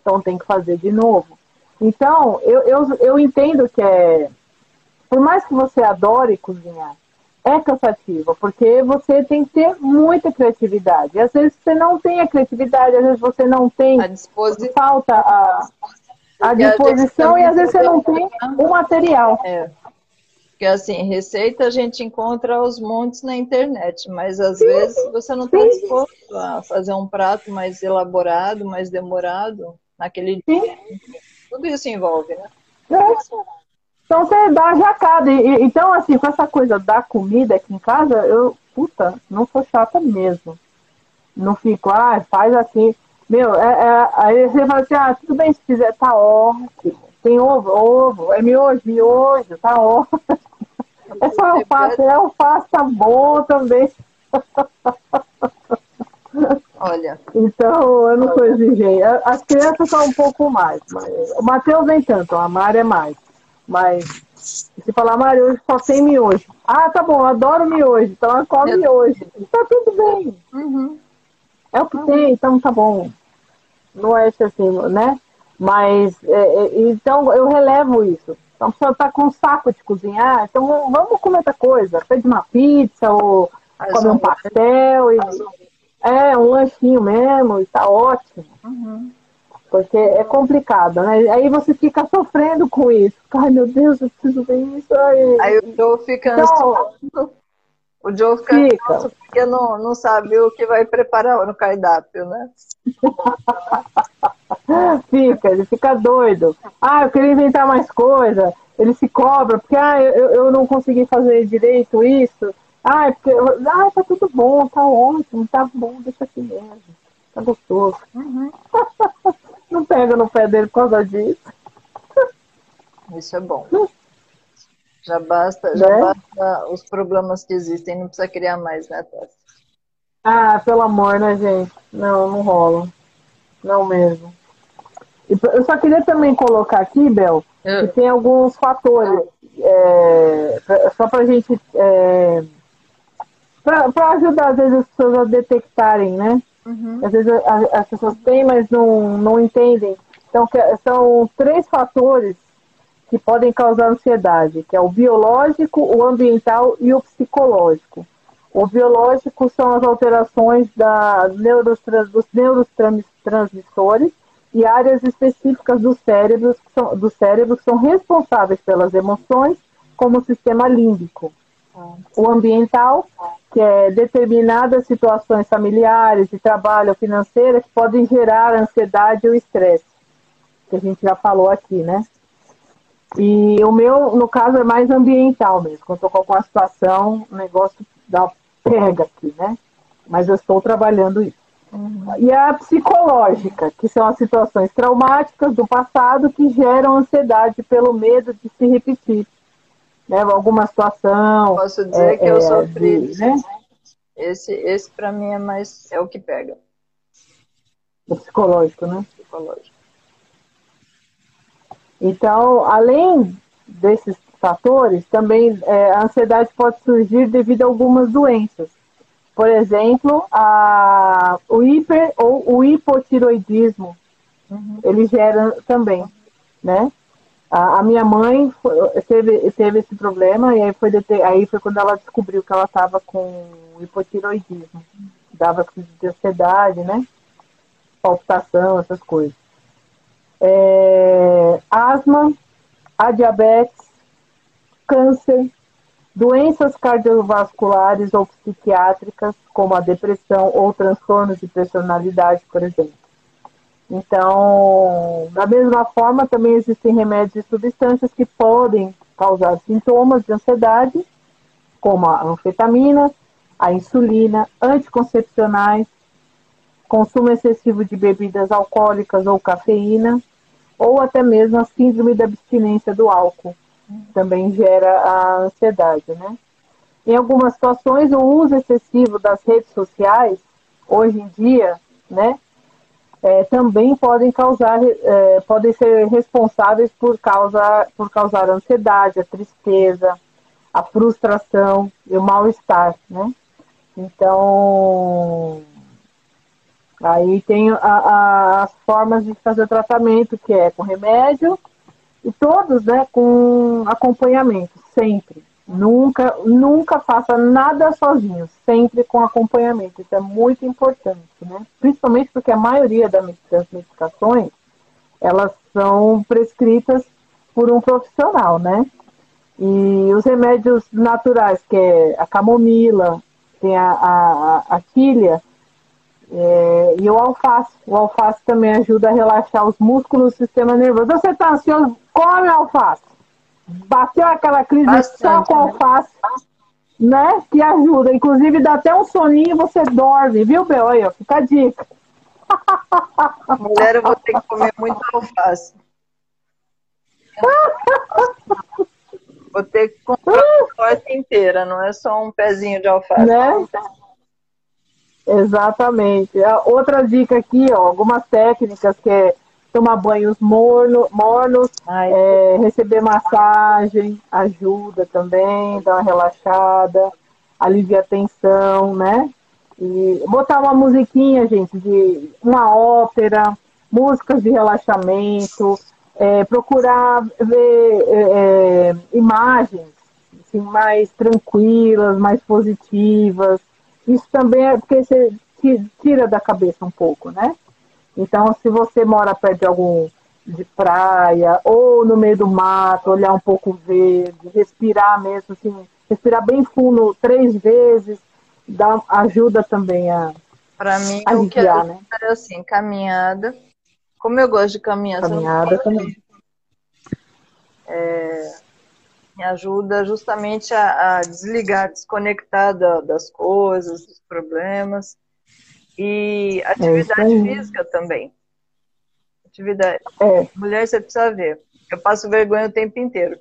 Então tem que fazer de novo. Então, eu entendo que por mais que você adore cozinhar, é cansativo, porque você tem que ter muita criatividade. Às vezes você não tem a criatividade, às vezes você não tem a disposição, falta a disposição e às vezes você não tem o material. É. Porque assim, receita a gente encontra aos montes na internet, mas às vezes você não está disposto a fazer um prato mais elaborado, mais demorado naquele dia. Tudo isso envolve, né? É. Então você dá jacada. Então, assim, com essa coisa da comida aqui em casa, eu, não sou chata mesmo. Não fico, faz assim. Aí você fala assim, tudo bem se fizer, tá ótimo. Tem ovo, é miojo, tá ótimo. É só alface, tá bom também. Olha. Então, eu não sou exigente. As crianças são um pouco mais. O Matheus nem tanto, a Mari é mais. Mas, se falar, Mari, hoje só tem miojo. Tá bom, eu adoro miojo. Então, ela come miojo. Tá tudo bem. Uhum. É o que tem, então tá bom. Não é isso assim, né? Mas, então, eu relevo isso. Então, a pessoa tá com um saco de cozinhar. Então, vamos comer outra coisa. Pede uma pizza ou comer um pastel e... um lanchinho mesmo, e tá ótimo. Uhum. Porque é complicado, né? Aí você fica sofrendo com isso. Ai, meu Deus, eu preciso ver isso. Aí eu fico ansioso. O Joe fica canso porque não sabe o que vai preparar no cardápio, né? Ele fica doido. Ah, eu queria inventar mais coisa. Ele se cobra, porque eu não consegui fazer direito isso. Ah, porque, tá tudo bom, tá ótimo, tá bom, deixa assim mesmo. Tá gostoso. Uhum. Não pega no pé dele por causa disso. Isso é bom. Já basta os problemas que existem, não precisa criar mais, né, Tess? Ah, pelo amor, né, gente? Não, não rola. Não mesmo. Eu só queria também colocar aqui, Bel, que tem alguns fatores, só pra gente, pra ajudar, às vezes, as pessoas a detectarem, né? Uhum. Às vezes as pessoas têm, mas não entendem. Então, são 3 fatores que podem causar ansiedade, que é o biológico, o ambiental e o psicológico. O biológico são as alterações dos neurotransmissores e áreas específicas do cérebro que são responsáveis pelas emoções, como o sistema límbico. O ambiental, que é determinadas situações familiares, de trabalho ou financeiras, que podem gerar ansiedade ou estresse, que a gente já falou aqui, né? E o meu, no caso, é mais ambiental mesmo. Quando eu tô com uma situação, o negócio dá uma pega aqui, né? Mas eu estou trabalhando isso. E a psicológica, que são as situações traumáticas do passado que geram ansiedade pelo medo de se repetir, né? Alguma situação... Posso dizer que eu sofri disso, né? Esse pra mim é mais... é o que pega. O psicológico, né? Psicológico. Então, além desses fatores, também a ansiedade pode surgir devido a algumas doenças. Por exemplo, o hiper ou o hipotiroidismo, ele gera também, né? A minha mãe teve esse problema e aí foi quando ela descobriu que ela estava com hipotiroidismo. Dava crise de ansiedade, né? Palpitação, essas coisas. Asma, a diabetes, câncer, doenças cardiovasculares ou psiquiátricas, como a depressão ou transtornos de personalidade, por exemplo. Então, da mesma forma, também existem remédios e substâncias que podem causar sintomas de ansiedade, como a anfetamina, a insulina, anticoncepcionais, consumo excessivo de bebidas alcoólicas ou cafeína, ou até mesmo a síndrome da abstinência do álcool. Também gera a ansiedade, né? Em algumas situações, o uso excessivo das redes sociais, hoje em dia, né? Também podem ser responsáveis por causar a ansiedade, a tristeza, a frustração e o mal-estar, né? Então... aí tem as formas de fazer o tratamento, que é com remédio, e todos, né, com acompanhamento, sempre. Nunca faça nada sozinho, sempre com acompanhamento. Isso é muito importante, né? Principalmente porque a maioria das medicações, elas são prescritas por um profissional, né? E os remédios naturais, que é a camomila, tem a tília, e o alface também ajuda a relaxar os músculos e o sistema nervoso. Você está ansioso, come alface. Bateu aquela crise bastante, só com alface, né? Que ajuda, inclusive dá até um soninho e você dorme, viu, Bel? Aí, ó, fica a dica. Mulher, eu vou ter que comer muito alface. Vou ter que comprar a torta inteira, não é só um pezinho de alface, né? Exatamente. Outra dica aqui, ó, algumas técnicas, que é tomar banhos mornos, receber massagem, ajuda também, dar uma relaxada, alivia a tensão, né? E botar uma musiquinha, gente, de uma ópera, músicas de relaxamento, procurar ver imagens assim, mais tranquilas, mais positivas. Isso também é porque você tira da cabeça um pouco, né? Então, se você mora perto de praia ou no meio do mato, olhar um pouco verde, respirar mesmo, assim, respirar bem fundo 3 vezes, dá, ajuda também a para mim, aliviar, o que eu né? Era assim, caminhada. Como eu gosto de caminhar, caminhada também. Me ajuda justamente a desligar, desconectar das coisas, dos problemas. E atividade física também. Atividade. É. Mulher, você precisa ver. Eu passo vergonha o tempo inteiro.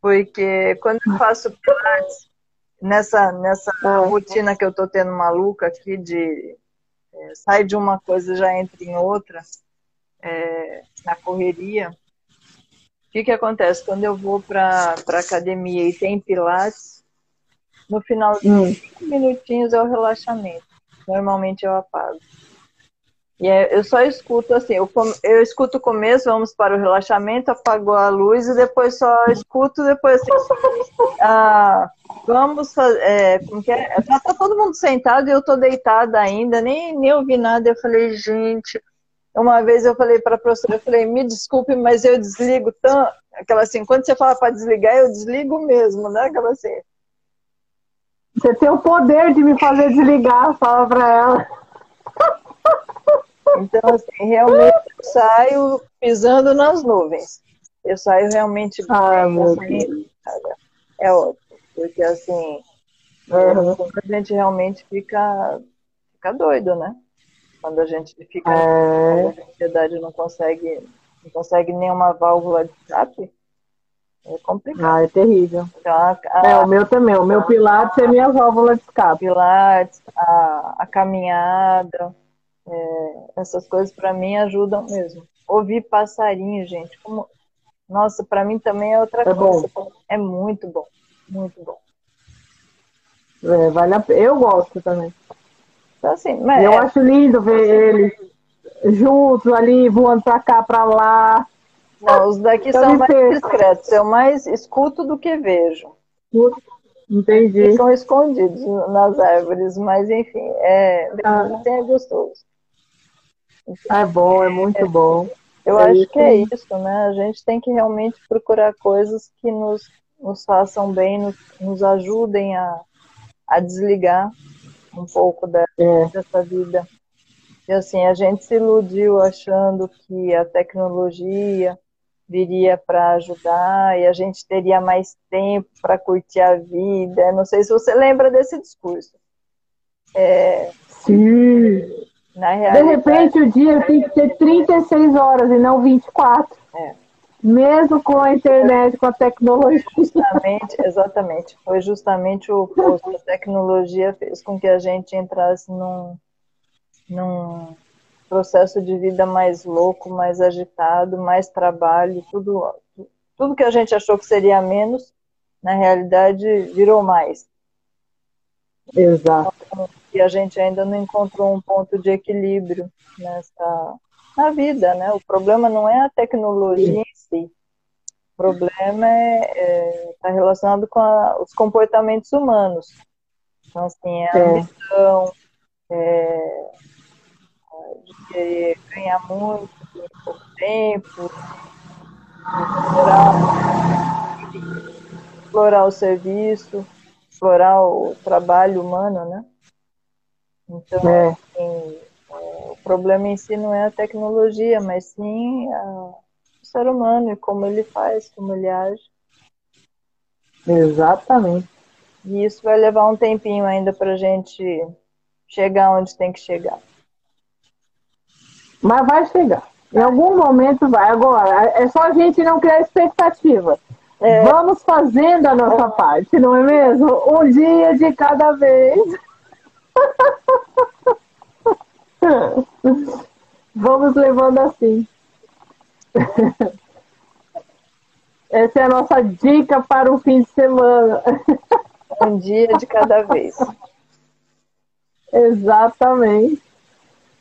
Porque quando eu faço pilates, nessa rotina que eu tô tendo maluca aqui, de sai de uma coisa e já entra em outra, na correria, o que que acontece? Quando eu vou pra academia e tem pilates, no final de 5 minutinhos é o relaxamento. Normalmente eu apago. E eu só escuto assim, eu escuto o começo, vamos para o relaxamento, apagou a luz, e depois só escuto, depois assim, vamos fazer, como que é? Tá todo mundo sentado e eu tô deitada ainda, nem ouvi nada. Eu falei, gente, uma vez eu falei para a professora, eu falei, me desculpe, mas eu desligo tanto, aquela assim, quando você fala para desligar, eu desligo mesmo, né, aquela assim. Você tem o poder de me fazer desligar, fala pra ela. Então, assim, realmente eu saio pisando nas nuvens. Eu saio realmente... bem, é ótimo. Porque, assim, a gente realmente fica doido, né? Quando a gente fica... A ansiedade não consegue nenhuma válvula de escape. É complicado. É terrível. Então, o meu também. O meu pilates é minha válvula de escape. Pilates, a caminhada, essas coisas para mim ajudam mesmo. Ouvir passarinho, gente. Nossa, para mim também é outra coisa. Bom. É muito bom. Muito bom. Vale a pena. Eu gosto também. Então, assim, mas eu acho lindo ver eles juntos ali, voando pra cá, pra lá. Não, os daqui são mais discretos. Eu mais escuto do que vejo. Entendi. Eles são escondidos nas árvores, mas enfim, é gostoso. É bom, é muito bom. Eu acho isso. Que é isso, né? A gente tem que realmente procurar coisas que nos façam bem, nos ajudem a desligar um pouco dessa vida. E assim, a gente se iludiu achando que a tecnologia viria para ajudar e a gente teria mais tempo para curtir a vida. Não sei se você lembra desse discurso. Sim. Na realidade, de repente o dia tem que ter 36 horas e não 24. Mesmo com a internet, com a tecnologia. Exatamente. Foi justamente o oposto. A tecnologia fez com que a gente entrasse num processo de vida mais louco, mais agitado, mais trabalho, tudo que a gente achou que seria menos, na realidade virou mais. Exato. E a gente ainda não encontrou um ponto de equilíbrio na vida, né? O problema não é a tecnologia em si, o problema está relacionado com os comportamentos humanos. Então, assim, a ambição, de querer ganhar muito em pouco tempo, explorar o serviço, explorar o trabalho humano, né? Então, assim, o problema em si não é a tecnologia, mas sim o ser humano e como ele faz, como ele age. Exatamente. E isso vai levar um tempinho ainda pra gente chegar onde tem que chegar. Mas vai chegar. Em algum momento vai. Agora, é só a gente não criar expectativa. Vamos fazendo a nossa parte, não é mesmo? Um dia de cada vez. Vamos levando assim. Essa é a nossa dica para o fim de semana. Um dia de cada vez. Exatamente.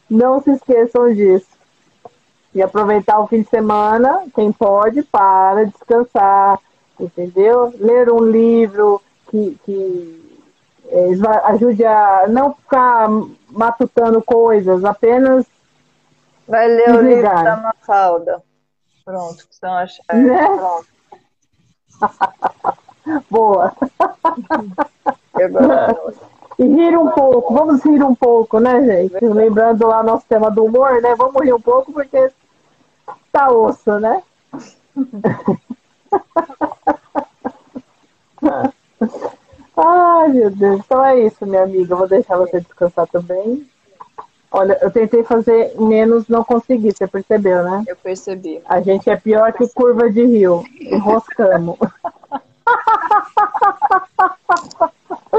Não se esqueçam disso. E aproveitar o fim de semana, quem pode, para descansar, entendeu? Ler um livro que ajude a não ficar matutando coisas, apenas vai ler desligar. O livro da Mafalda. Pronto, que são as chaves. Né? Pronto. Boa. E rir um pouco, vamos rir um pouco, né, gente? Lembrando lá nosso tema do humor, né? Vamos rir um pouco porque tá osso, né? Ai, meu Deus. Então é isso, minha amiga. Eu vou deixar você descansar também. Olha, eu tentei fazer menos, não consegui. Você percebeu, né? Eu percebi. A gente é pior que curva de rio. Enroscamos.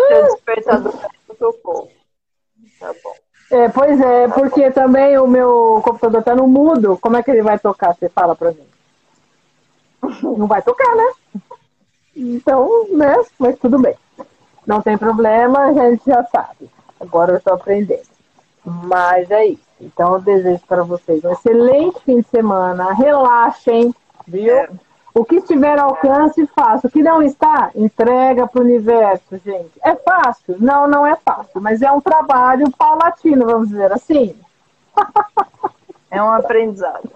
Seu despertador tocou. Tá bom. É, pois é, porque também o meu computador tá no mudo. Como é que ele vai tocar? Você fala pra mim. Não vai tocar, né? Então, né? Mas tudo bem. Não tem problema, a gente já sabe. Agora eu tô aprendendo. Mas é isso. Então eu desejo para vocês um excelente fim de semana. Relaxem, viu? É. O que estiver ao alcance, faça. O que não está, entrega para o universo, gente. É fácil? Não, não é fácil. Mas é um trabalho paulatino, vamos dizer assim. É um aprendizado.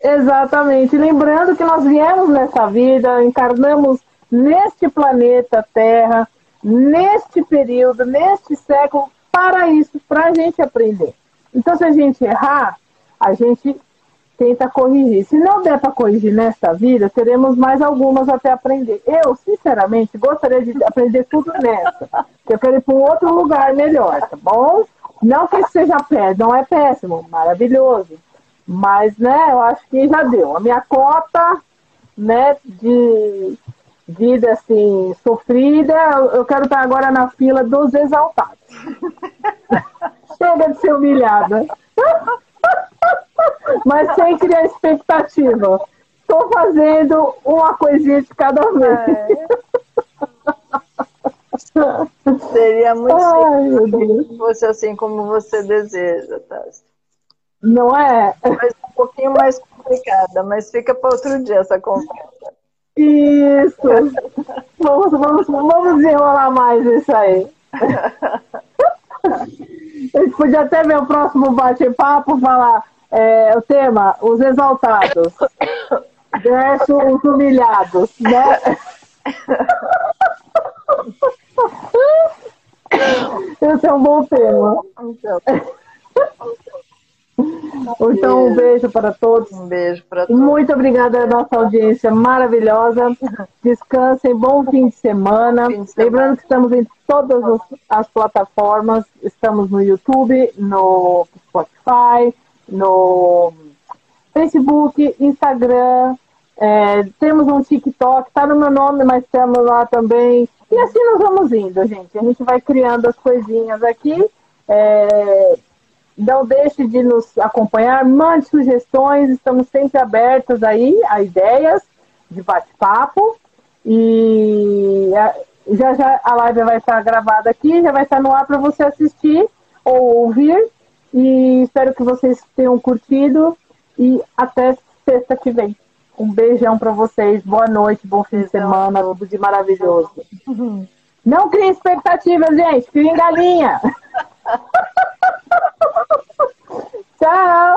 Exatamente. Lembrando que nós viemos nessa vida, encarnamos neste planeta Terra, neste período, neste século, para isso, para a gente aprender. Então, se a gente errar, a gente tenta corrigir. Se não der para corrigir nesta vida, teremos mais algumas até aprender. Eu, sinceramente, gostaria de aprender tudo nessa. Eu quero ir para um outro lugar melhor, tá bom? Não que seja péssimo, não é péssimo, maravilhoso. Mas, né, eu acho que já deu. A minha cota, né, de vida, assim, sofrida, eu quero estar agora na fila dos exaltados. Chega de ser humilhada. Mas sem criar expectativa. Estou fazendo uma coisinha de cada vez. É. Seria muito simples se fosse assim como você deseja, Tassi. Não é? Mas um pouquinho mais complicada, mas fica para outro dia essa conversa. Isso! Vamos desenrolar mais isso aí. A gente podia até ver o próximo bate-papo, falar o tema, os exaltados versus os humilhados, né? Esse é um bom tema. Então, um beijo para todos. Um beijo para todos. Muito obrigada à nossa audiência maravilhosa. Descansem, bom fim de semana. Lembrando que estamos em todas as plataformas. Estamos no YouTube, no Spotify, no Facebook, Instagram. Temos um TikTok, está no meu nome, mas estamos lá também. E assim nós vamos indo, gente. A gente vai criando as coisinhas aqui. Não deixe de nos acompanhar, mande sugestões, estamos sempre abertas aí a ideias de bate-papo. E já já a live vai estar gravada aqui, já vai estar no ar para você assistir ou ouvir. E espero que vocês tenham curtido e até sexta que vem. Um beijão para vocês, boa noite, bom fim de semana, tudo de maravilhoso. Não criem expectativas, gente, criem galinha! Tchau!